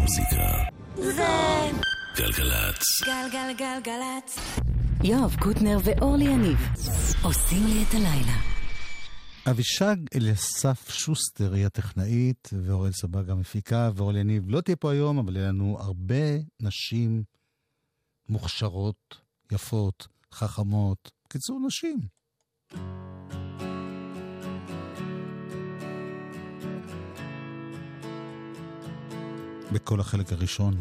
המוזיקה זה גלגלצ גלגלגלגלצ. יואב קוטנר ואורלי יניב עושים לי את הלילה. אבישג אליסף שוסטר היא הטכנאית, ואורי סבאג המפיקה, ואורלי יניב לא תהיה פה היום, אבל יהיה לנו הרבה נשים מוכשרות, יפות, חכמות, קיצור נשים. בכל החלק הראשון.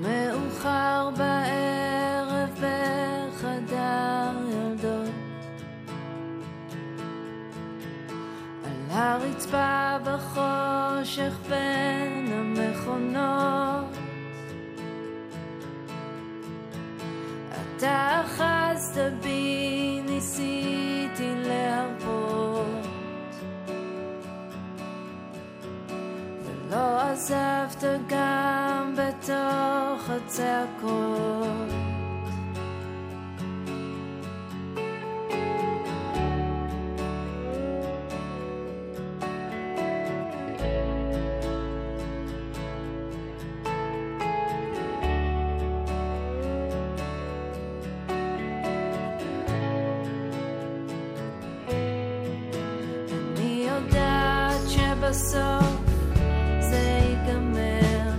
מאוחר בערב בחדר ילדות, על הרצפה בחושך בין המכונות, אתה אחזת בי, ניסיתי להרפות, ולא עזבת גם בתוך הצעקות. בסוף זה ייגמר,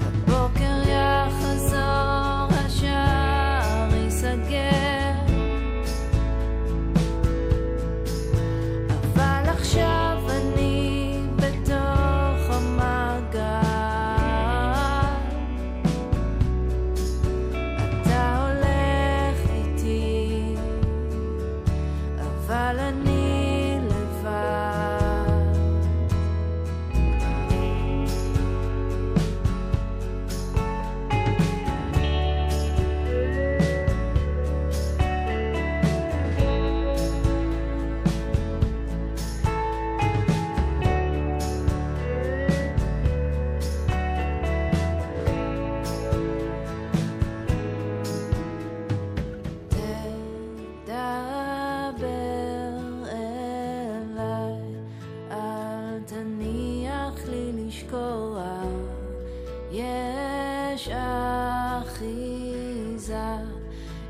הבוקר יחזור, השער ייסגר, אבל עכשיו אני בתוך המעגל, אתה הולך איתי אבל אני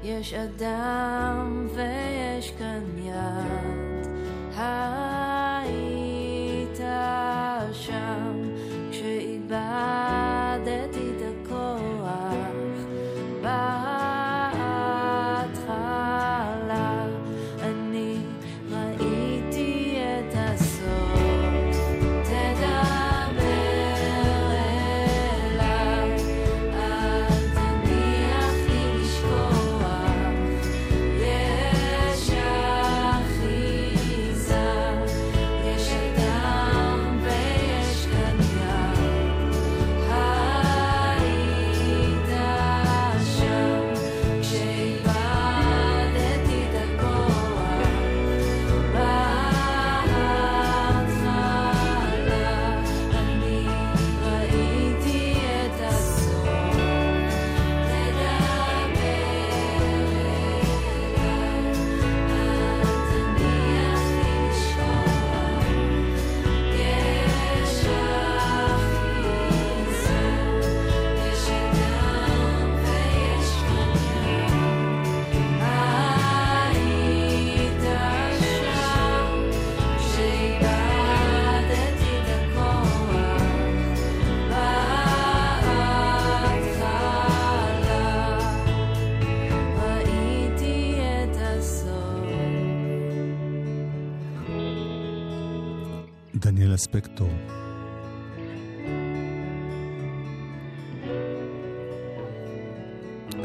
יש אדם ויש כאן יד, היית שם כשאיבדתי את הכוח, בהתחלה אני ראיתי את הסוף, תדבר אספקטור.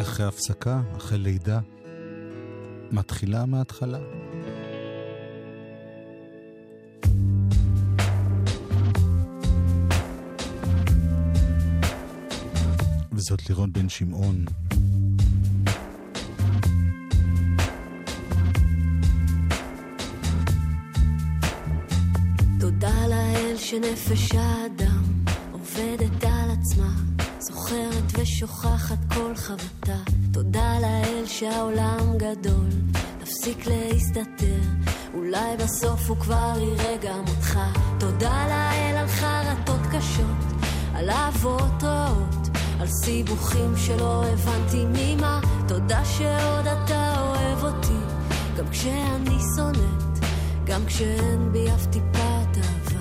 אחרי הפסקה, אחרי לידה, מתחילה מההתחלה. וזאת לירון בן שמעון. שנפש האדם עובדת על עצמה, סוחרת ושוכחת כל חבטה, תודה לאל שהעולם גדול, תפסיק להסתתר, אולי בסוף הוא כבר יראה גם אותך. תודה לאל על חרטות קשות, על אהבות רעות, על סיבוכים שלא הבנתי ממה. תודה שעוד אתה אוהב אותי, גם כשאני שונאת, גם כשאין בי אף טיפה תאווה.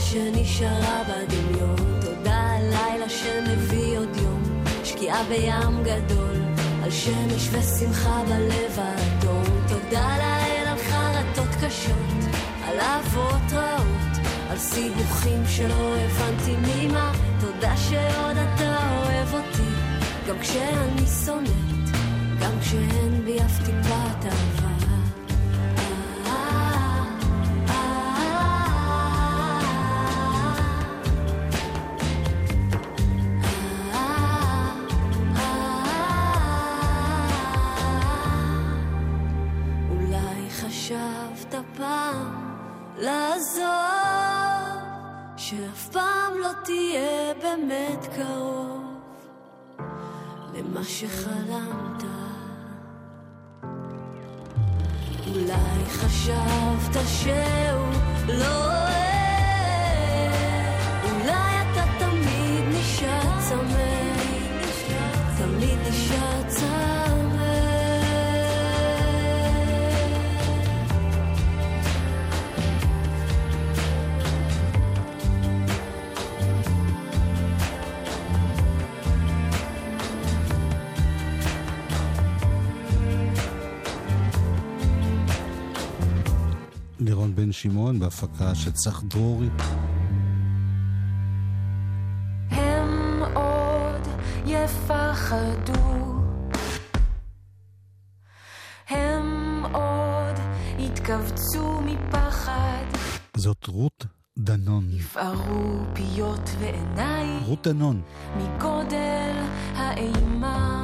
שנשארה בדמיון, תודה הלילה שמביא עוד יום, שקיעה בים גדול, על שמש ושמחה בלב האדום. תודה לאל על חרטות קשות, על אהבות רעות, על סיבוכים שלא הבנתי ממה. תודה שעוד אתה אוהב אותי, גם כשאני שונאת, גם כשאין בי אף טיפת אהבה. לעזוב, שאף פעם לא תהיה באמת קרוב למה שחלמת. אולי חשבת שהוא לא אוהב, אולי אתה תמיד נשאר צמא, תמיד נשאר צמא. לירון בן שמעון בהפקה של צח דרורי. הם עוד יפחדו, הם עוד יתכווצו מפחד. זאת רות דנון. יפערו פיות ועיניים, רות דנון, מגודל האימה.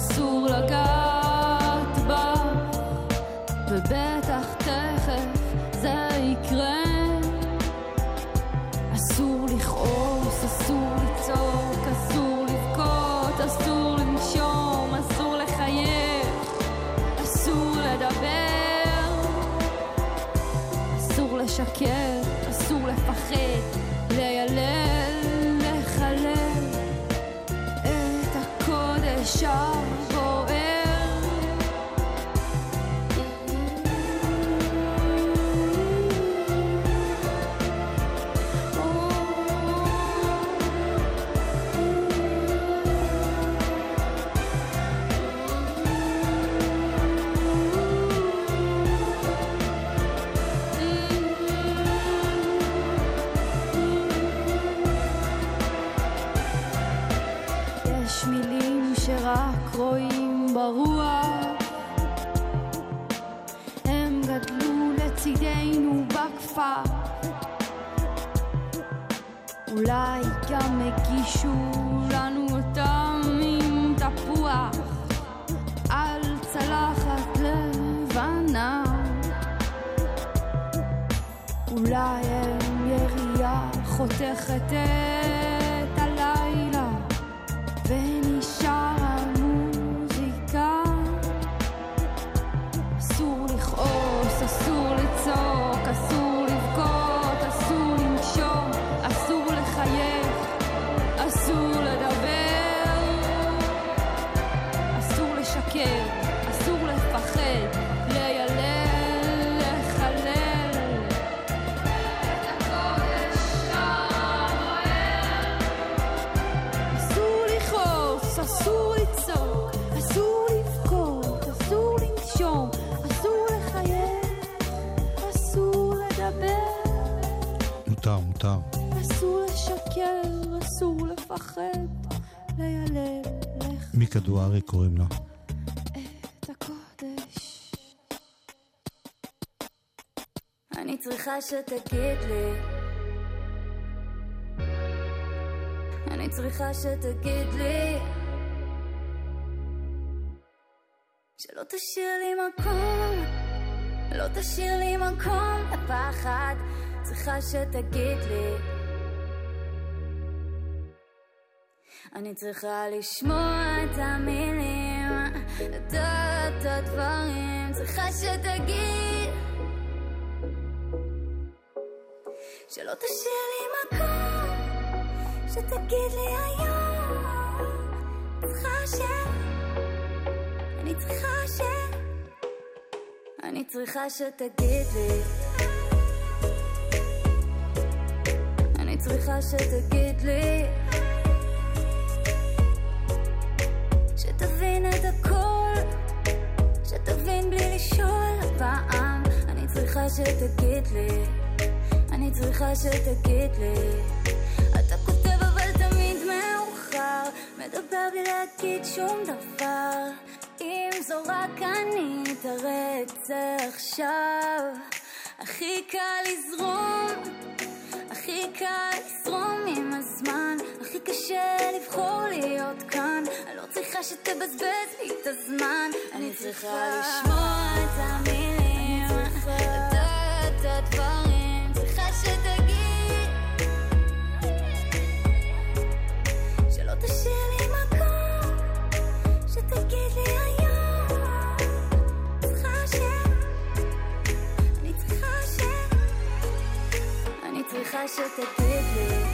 אסור לגעת בה, ובטח תכף זה יקרה. אסור לכעוס, אסור לצעוק, אסור לבכות, אסור לנשום, אסור לחייך, אסור לדבר, אסור לשקר, אסור לפחד, לילל, לחלל את הקודש הבוער. אולי גם הגישו לנו אותם עם תפוח על צלחת לבנה, אולי הם יריעה חותכת את הלילה ונשאר המוזיקה. אסור לכעוס, אסור לצעוק, אסור לבכות, אסור לנשום, אסור לחייך, אסור לדבר, אסור לשקר, אסור לפחד, לילל, לחלל את הקודש הבוער. אסור לכעוס, אסור לצעוק, אסור לבכות, אסור לנשום, אסור לחייך, אסור לדבר. מותר אסור לפחד, לילל, לך. מיקה דוארי קוראים לה. את הקודש. אני צריכה שתגיד לי, אני צריכה שתגיד לי, שלא תשאיר לי מקום, לא תשאיר לי מקום לפחד. צריכה שתגיד לי, אני צריכה לשמוע את המילים, את הדברים, צריכה שתגיד, שלא תשאיר לי מקום, שתגיד לי היום, צריכה ש... אני צריכה ש... אני צריכה שתגיד לי, אני צריכה שתגיד לי, שתבין את הכל, שתבין בלי לשאול פעם. אני צריכה שתגיד לי, אני צריכה שתגיד לי, אתה כותב אבל תמיד מאוחר, מדבר בלי להגיד שום דבר, אם זו רק אני תראה את זה עכשיו. הכי קל לזרום, הכי קל לזרום עם הזמן, הכי קשה לבחור להיות כאן. אני לא צריכה שתבזבז לי את הזמן. אני צריכה לשמוע את המילים, לדעת את הדברים, צריכה שתגיד, שלא תשאיר לי מקום, שתגיד לי היום, צריכה ש... אני צריכה ש... אני צריכה שתגיד לי,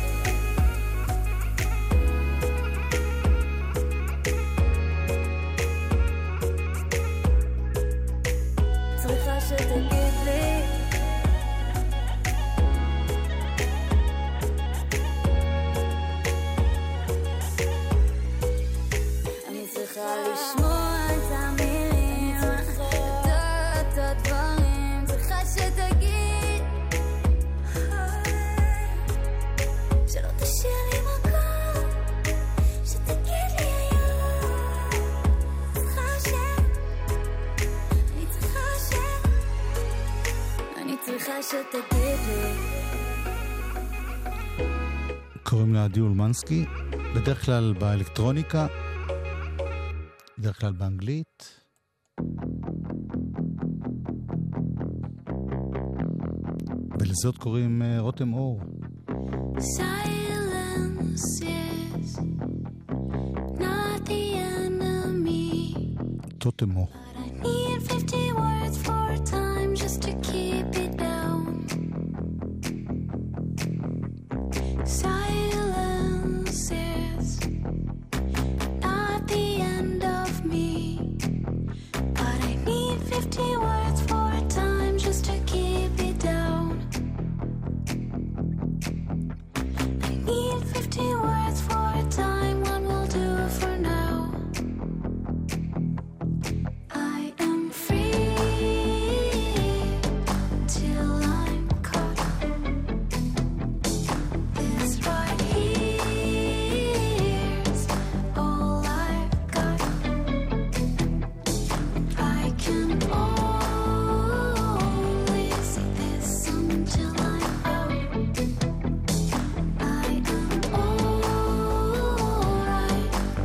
שתגיד לי, אני צריכה לשמוע את המילים, לדעת את הדברים, צריכה שתגיד, שלא תשאיר לי מקום, שתגיד לי היום, צריכה ש... אני צריכה ש... צריכה שתגיד לי. קוראים לה עדי אולמנסקי, בדרך כלל באלקטרוניקה, בדרך כלל באנגלית. ולזאת קוראים רותם אור. Silence is not the enemy. תותם אור. I need 50 words for a time just to keep it down. Silence is not the end of me. But I need 50 words for a time just to keep it down. I need 50 words for a time, one will do for now. I am free till I'm caught. This right here's all I've got. I can only see this until I'm out. I am alright till I'm not. I will hum it out on and on. Hum it out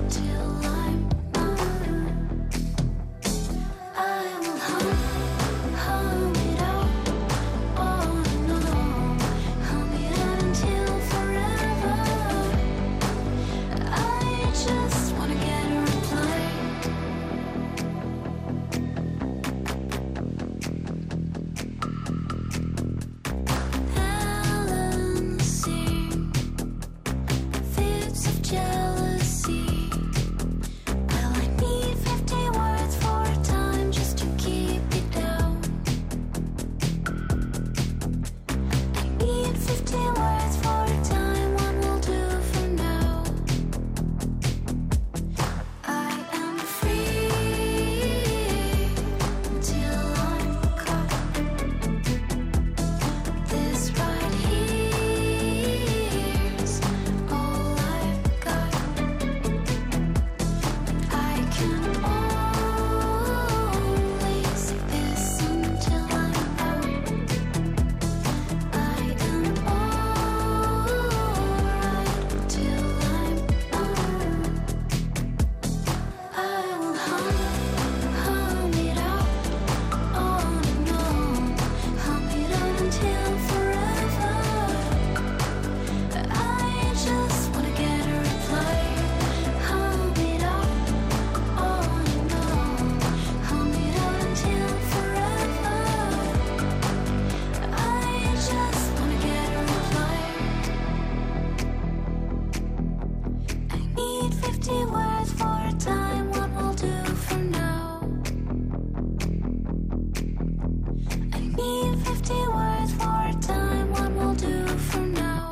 until forever. I just wanna get a reply. Balancing fits of jealousy. Well, I need 50 words for a time just to keep it down. I need 50 words for a time, one will do for now. I am free till I'm caught. This right here's all I've got. I can only see this until I'm out. I am alright till I'm out. I will hum it out on and on. Hum it out until forever. I just wanna get a reply. Hum it out on and on. Hum it out until forever. I just wanna get a reply. I need 50 words for a time, one will do for now. I need 50 words for a time, one will do for now.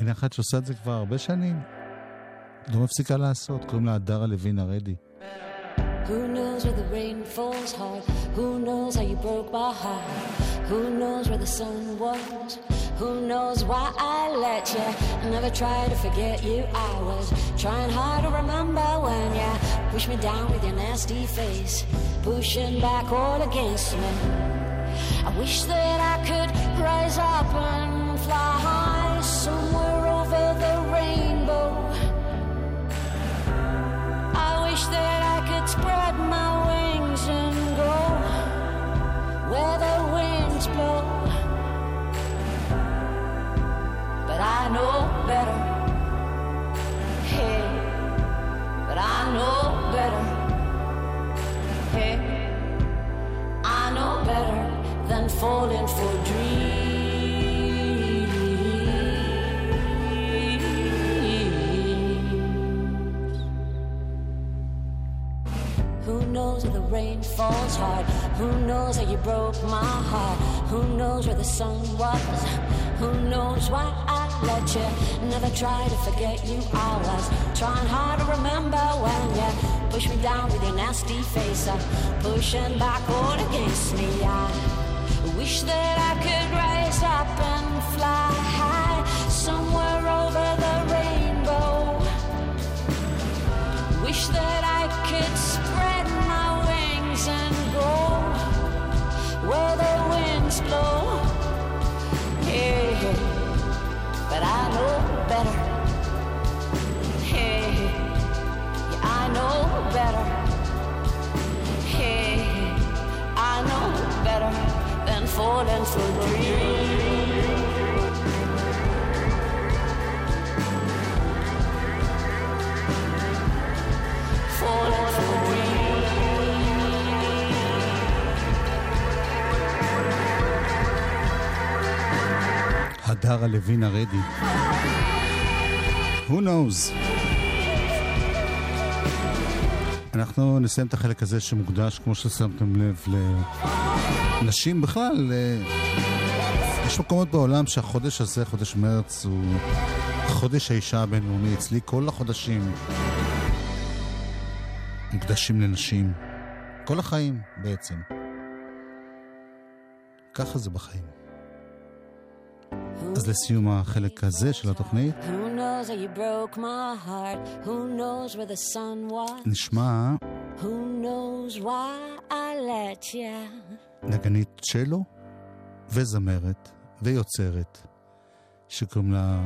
הנה אחת שעושה את זה כבר הרבה שנים. לא מפסיקה לעשות, קוראים לה דרה לוין הרדי. Who knows where the rain falls hard? Who knows how you broke my heart? Who knows where the sun was? Who knows why I let you? I never tried to forget you. I was trying hard to remember when you pushed me down with your nasty face, pushing back all against me. I wish that I could rise up and fly high somewhere over the rainbow. I wish that I could spread my wings and go where the winds blow. But I know better. Hey, but I know better. Hey, I know better than falling for dreams. Who knows where the rain falls hard? Who knows how you broke my heart? Who knows where the sun was? Who knows why I let you? Never tried to forget you. I was trying hard to remember when you pushed me down with your nasty face, pushing back all against me. I wish that I could rise up and fly high somewhere over the rainbow. Wish that I could spread my wings and go where the winds blow. Yeah, but I know better. Hey, I know better. Hey, I know better than falling for dreams. הדרה לוין הרדי Who knows. אנחנו נסיים את החלק הזה שמוקדש, כמו ששמתם לב, לנשים בכלל. יש מקומות בעולם שהחודש הזה, חודש מרץ, הוא חודש האישה הבינלאומי. אצלי כל החודשים מוקדשים לנשים, כל החיים בעצם. ככה זה בחיים. אז לסיום החלק הזה של התוכנית נשמע נגנית צ'לו וזמרת ויוצרת שקוראים לה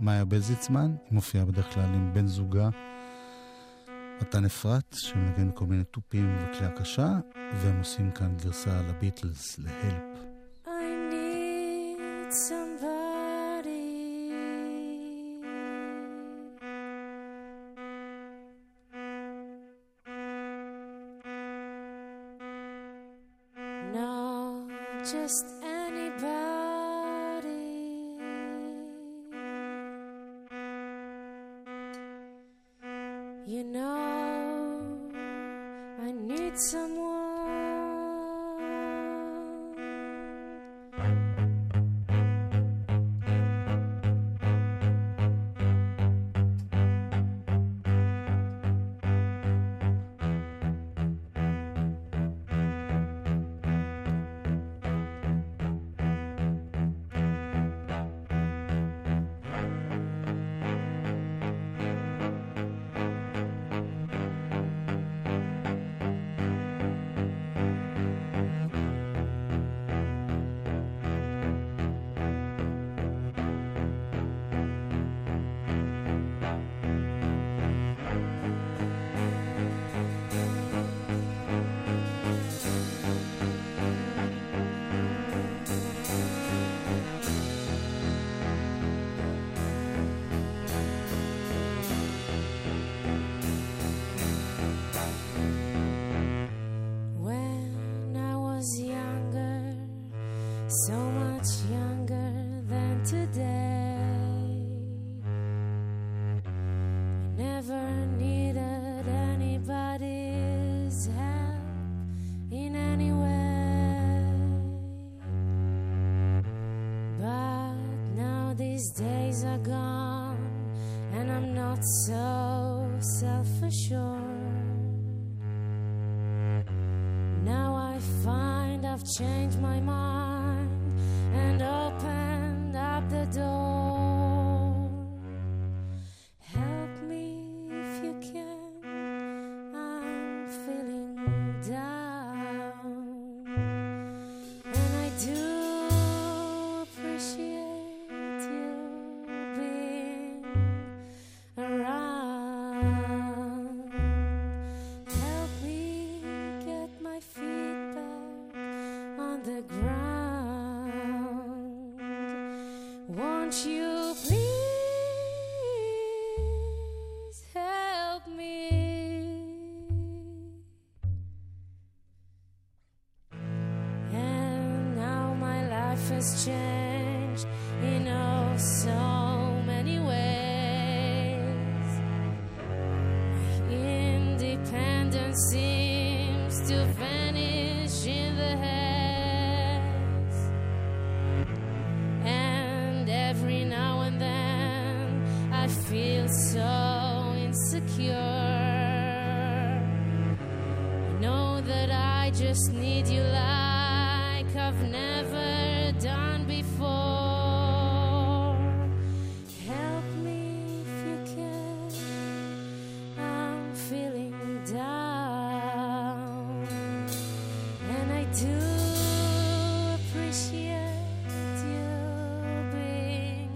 מאיה בזיצמן. היא מופיעה בדרך כלל עם בן זוגה מתן אפרת, שמנגן כל מיני טופים וכלי הקשה, והם עושים כאן גרסה לביטלס, להלפ. I need somebody no, just anybody. You know, I need someone. Changed in oh so many ways. Independence seems to vanish in the haze, and every now and then I feel so insecure. I know that I just need you like I've never done before. Help me if you can, I'm feeling down, and I do appreciate you being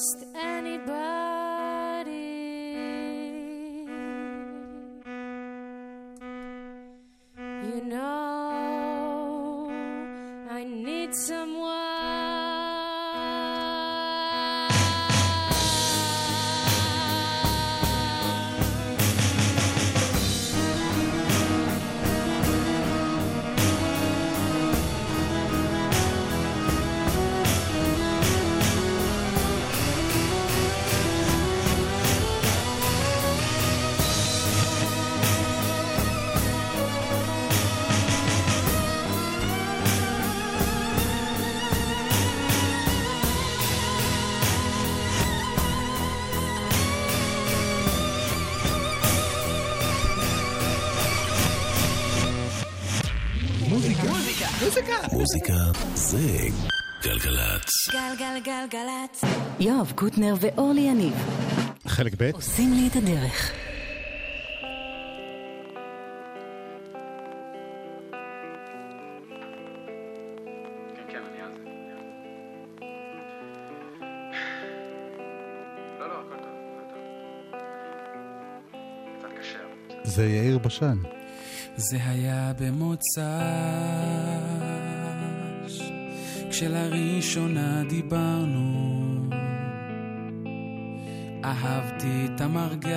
just anybody. You know, I need someone. מוזיקה זה גלגלת. גלגלת. יואב קוטנר ואורלי יניב. חלק ב' עושים לי את הדרך. כן, אני על זה. לא, הכל טוב. קצת קשה. זה יאיר בשן. זה היה במוצא. כשלראשונה דיברנו, אהבתי את המרגש,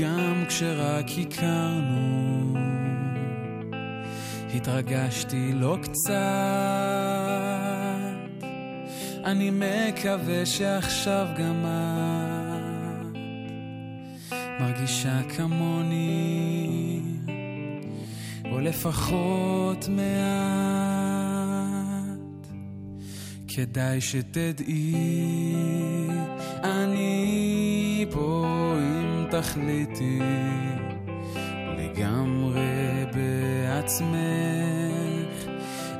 גם כשרק הכרנו, התרגשתי לא קצת, אני מקווה שעכשיו גם את מרגישה כמוני, או לפחות מעט. כדאי שתדעי, אני פה אם תחליטי, לגמרי בעצמך,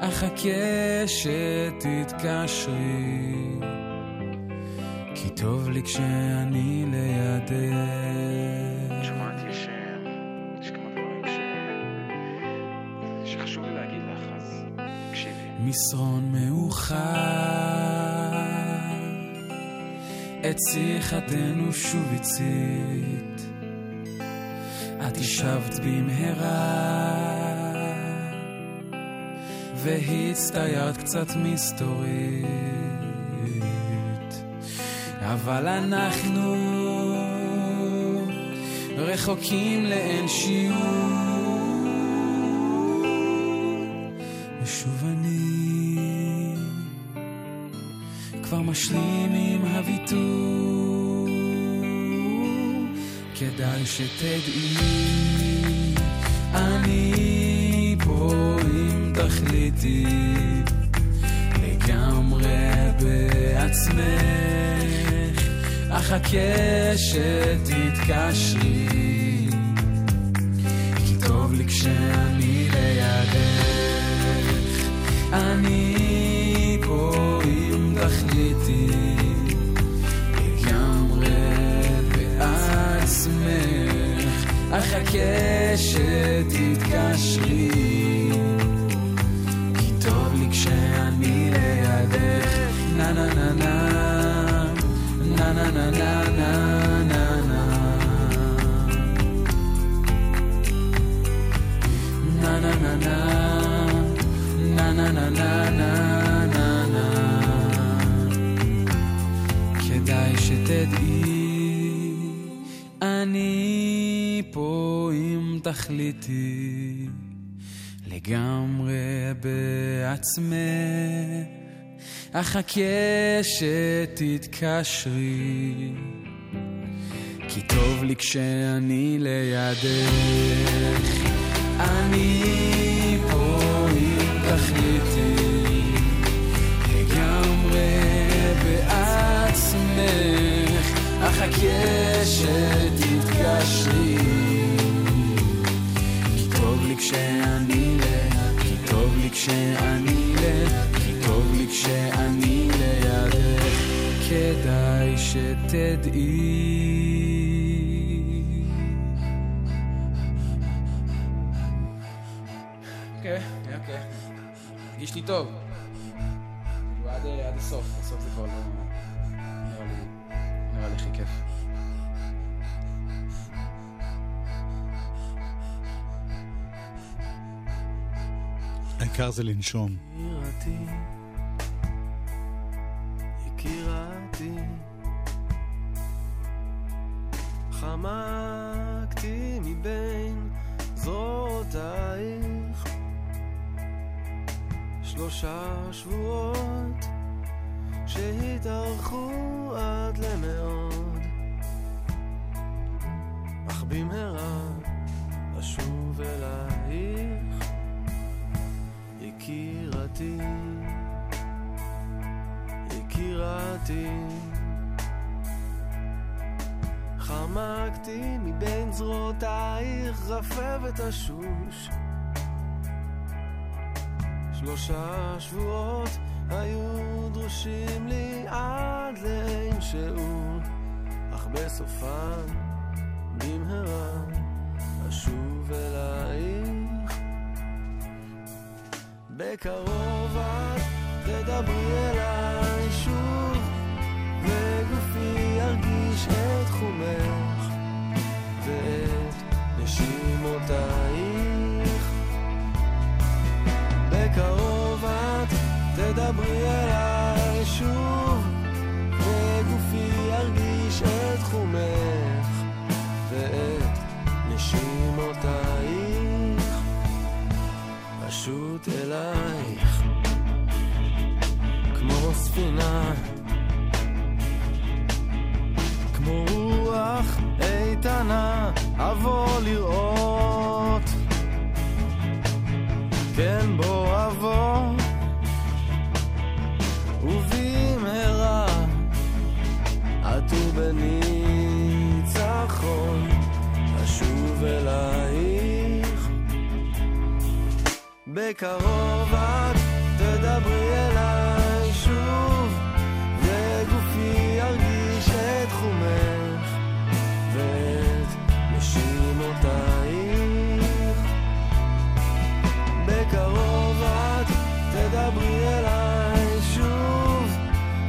אחכה שתתקשרי, כי טוב לי כשאני לידך. שמעתי שחשוב לי להגיד לך, אז תקשיבי. מסרון מאוחר את שיחתנו שוב הצית, את ישבת במהרה והצטיירת קצת מסתורית, אבל אנחנו רחוקים לאין שיעור, ושוב אני כבר משלים עם הוויתור. כדאי שתדעי, אני פה אם תחליטי, לגמרי בעצמך, אחכה שתתקשרי, כי טוב לי כשאני לידך. אני פה אם תחליטי, לגמרי בעצמך, אחכה שתתקשרי, כי טוב לי כשאני לידך. נה נה נה נה נה נה נה נה נה נה נה נה נה נה na na na na na na. כדאי שתדעי, אני פה אם תחליטי, לגמרי בעצמך, אחכה שתתקשרי, כי טוב לי כשאני לידך. אני פה תחליטי, לגמרי בעצמך, אחכה שתתקשרי, כי טוב לי כשאני לידך, כי טוב לי כשאני לידך, כי טוב לי כשאני לידך. כדאי שתדעי, אוקיי, אוקיי, יש לי טוב. עד הסוף, הסוף זה כבר לא... נראה לי הכי כיף. העיקר זה לנשום. יקירתי חמקתי מבין זרועותייך 3 שבועות שהתארכו עד למאוד, אך במהרה אשוב אלייך יקירתי חמקתי מבין זרועותייך רפבת השוש 3 שבועות היו דרושים לי עד לאין שהוא, אך בסופם במהרה אשוב אלייך. בקרוב את תדברי אליי שוב, וגופי ירגיש את חומך ואת נשימותייך. בקרוב את תדברי אליי שוב, וגופי ירגיש את חומך ואת נשימותייך. פשוט אלייך כמו ספינה, כמו רוח איתנה אבוא לראות, כן בוא אבוא ובמהרה עטו בניצחון אשוב אלייך. בקרוב את תדברי אליי שוב, וגופי ירגיש את חומך ואת נשימותייך. בקרוב את תדברי אליי שוב,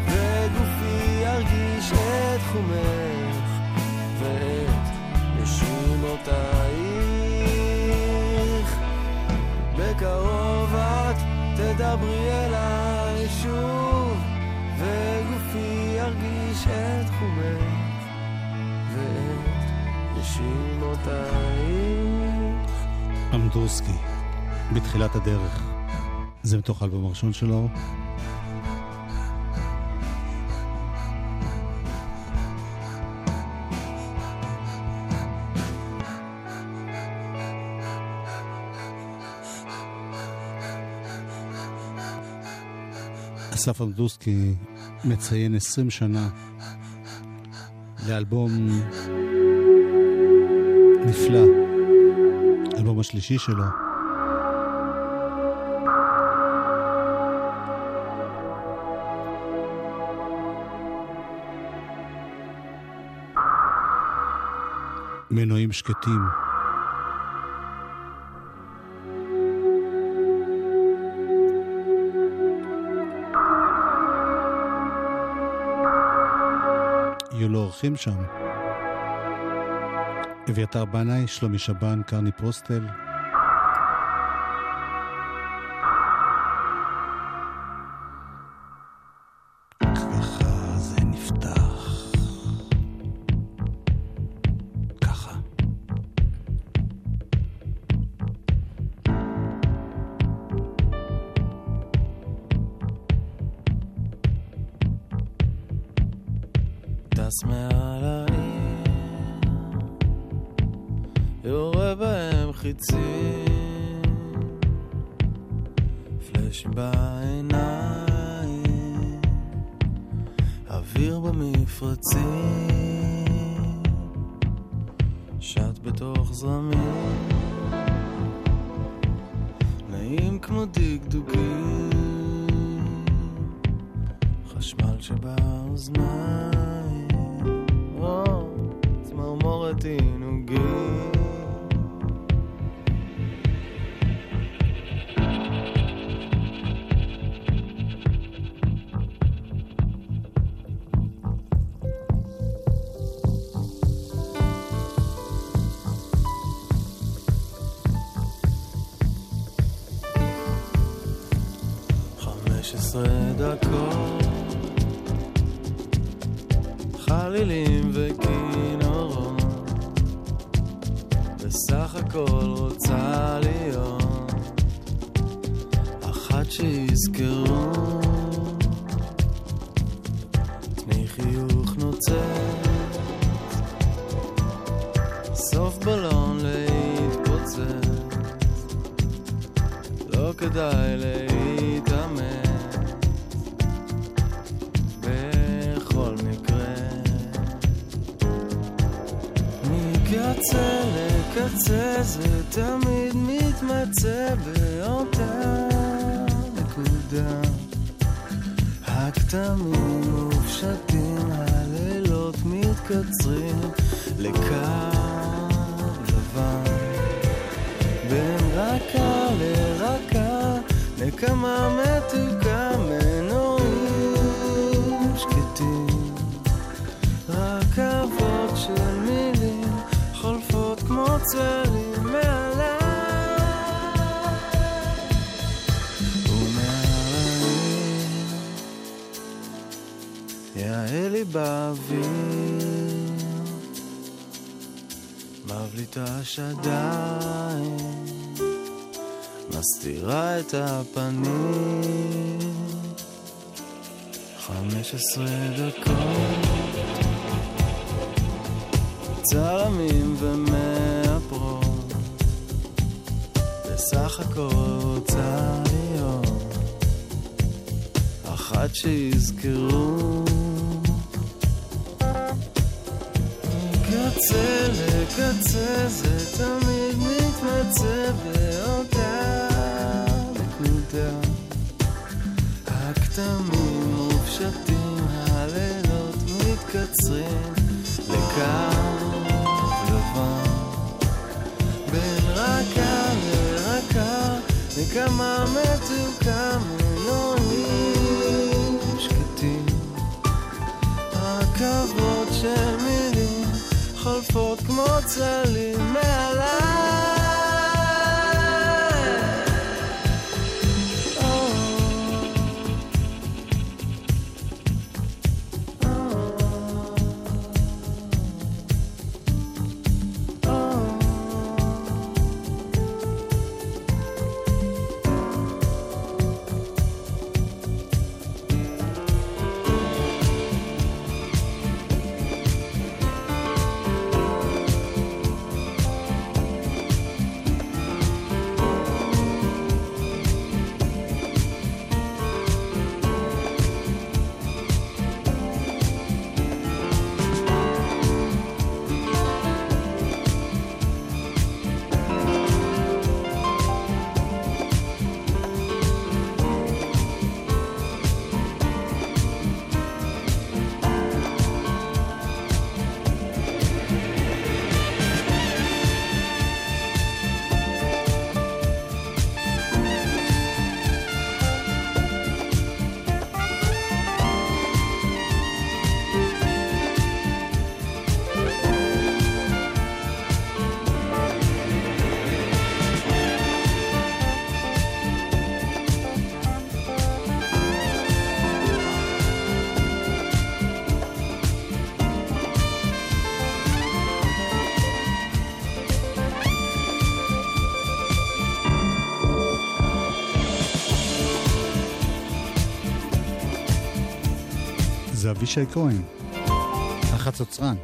וגופי ירגיש את חומך ואת נשימותייך. בקרוב את תדברי אליי שוב, וגופי ירגיש את חומך ואת נשימותייך. אמדורסקי, בתחילת הדרך, זה מתוך האלבום הראשון שלו. אסף אמדורסקי מציין 20 שנה לאלבום נפלא, אלבום השלישי שלו. מנועים שקטים. יהיו לו עורכים שם אבי תרבני, שלום ישראל, כרני פוסטל. ככה זה נפתח, ככה טס מעל העיר, יורה בהם חיצים, פלש בעיניים, אוויר במפרצים, שט בתוך זרמים, נעים כמו דקדוקים, חשמל שבאוזניים, צמרמורת עינוגים. 12 דקות חלילים וכינורות בסך הכל רוצה להיות אחת שיזכרו תני חיוך נוצץ סוף בלון להתפוצץ לא כדאי להתאמן קצה לקצה זה תמיד מתמצא באותה נקודה הכתמים מופשטים הלילות מתקצרים לקו לבן בין רקע לרקע נקמה מתוקה מנועים שקטים רכבות של מילים חולפות כמו צלילים מעליי ומעליי יעלי באוויר מבליטה שדיים מסתירה את הפנים 15 דקות צלמים ומאפרות בסך הכל רוצה להיות אחת שיזכרו קצה לקצה זה תמיד מתמצא באותה נקודה הכתמים מופשטים הלילות מתקצרים לקו בין רקע לרקע נקמה מתוקה מנועים שקטים רכבות של מילים חולפות כמו צלילים מעליי זה אבישי כהן, החצוצרן.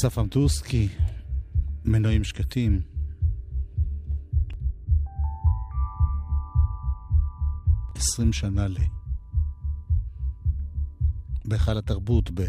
אסף אמדורסקי, מנועים שקטים. עשרים שנה ל... בהיכל התרבות ב...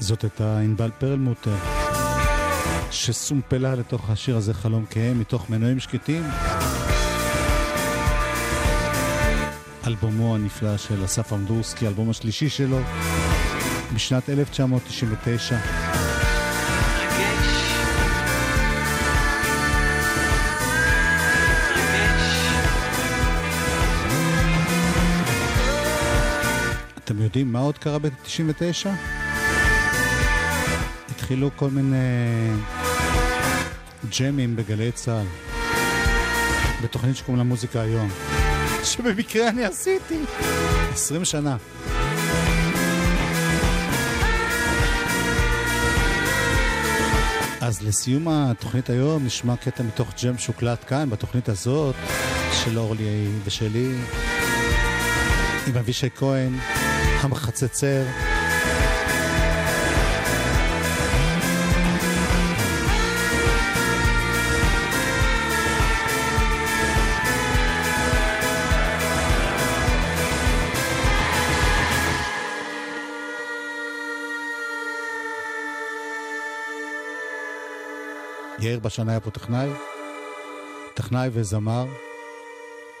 זאת הייתה אינבל פרלמוטר שסומפלה לתוך השיר הזה חלום כהם מתוך מנועים שקטים, אלבומו הנפלא של אסף אמדורסקי, אלבום השלישי שלו בשנת 1999. אתם יודעים מה עוד קרה ב-99? התחילו כל מיני ג'מים בגלי צהל בתוכנית שקוראים למוזיקה היום, שבמקרה אני עשיתי 20 שנה. אז לסיום התוכנית היום נשמע קטע מתוך ג'ם שוקלט כאן בתוכנית הזאת של אורלי ושלי עם אבישי כהן המחצצר. יאיר בשנה היה פה טכנאי וזמר,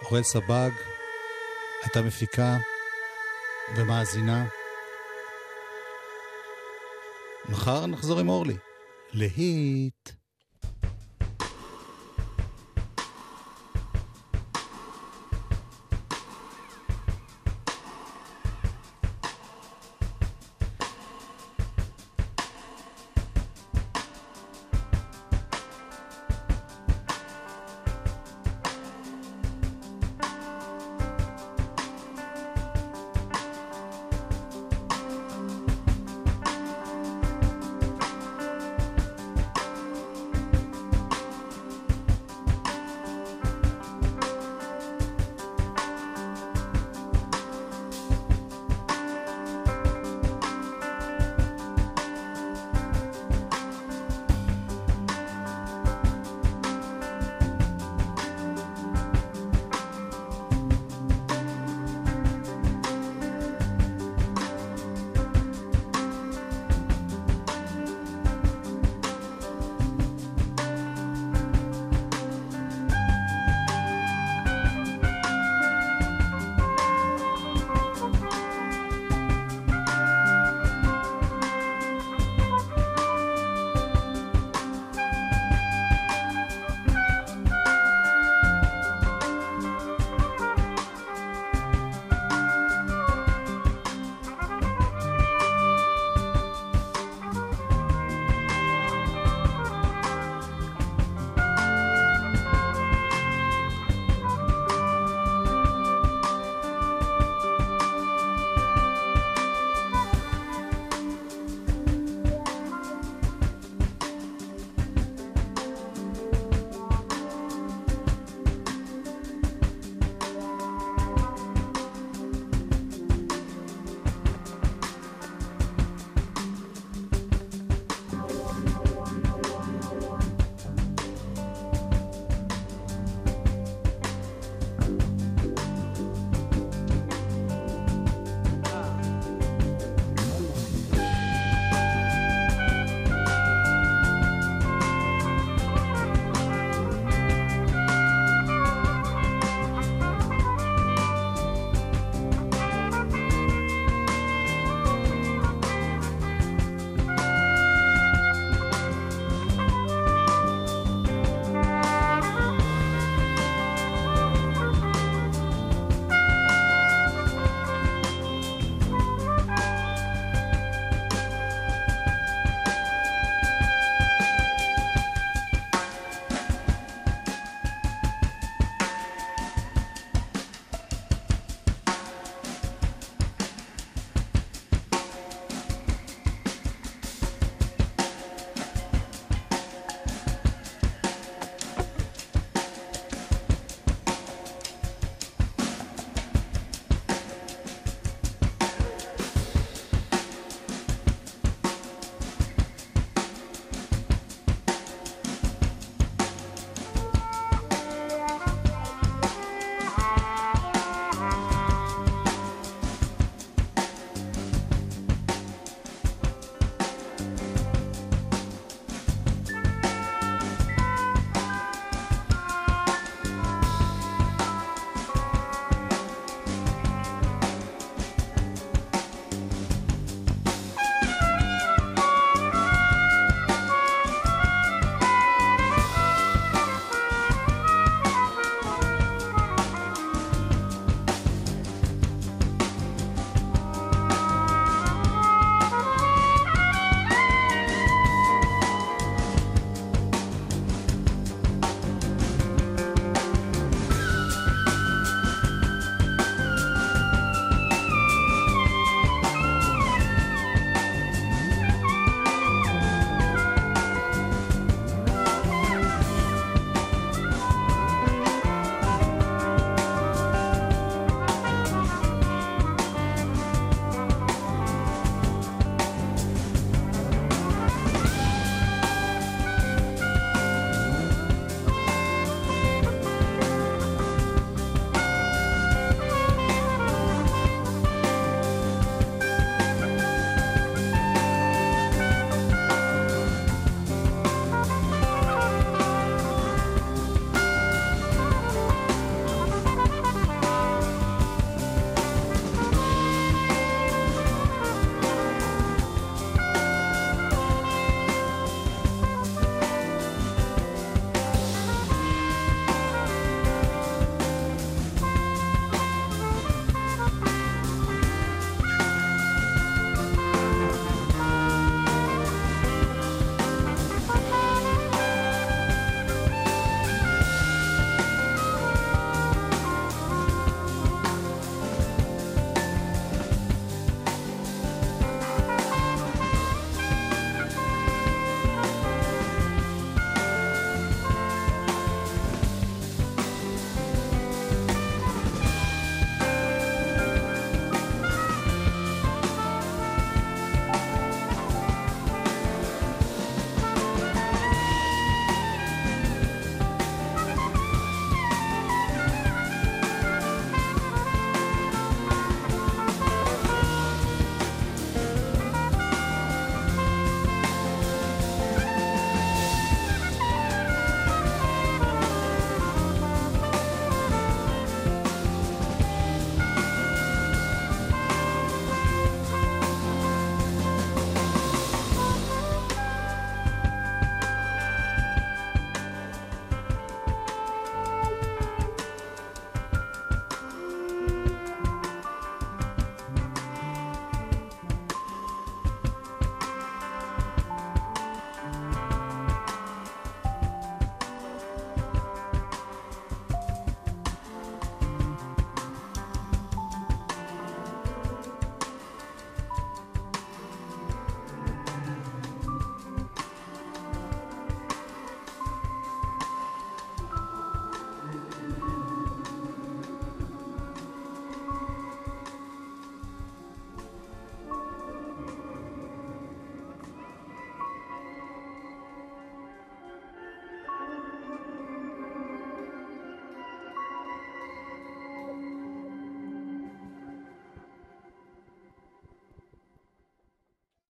אורי סבאג הייתה מפיקה ומאזינה. מחר נחזור עם אורלי להיט.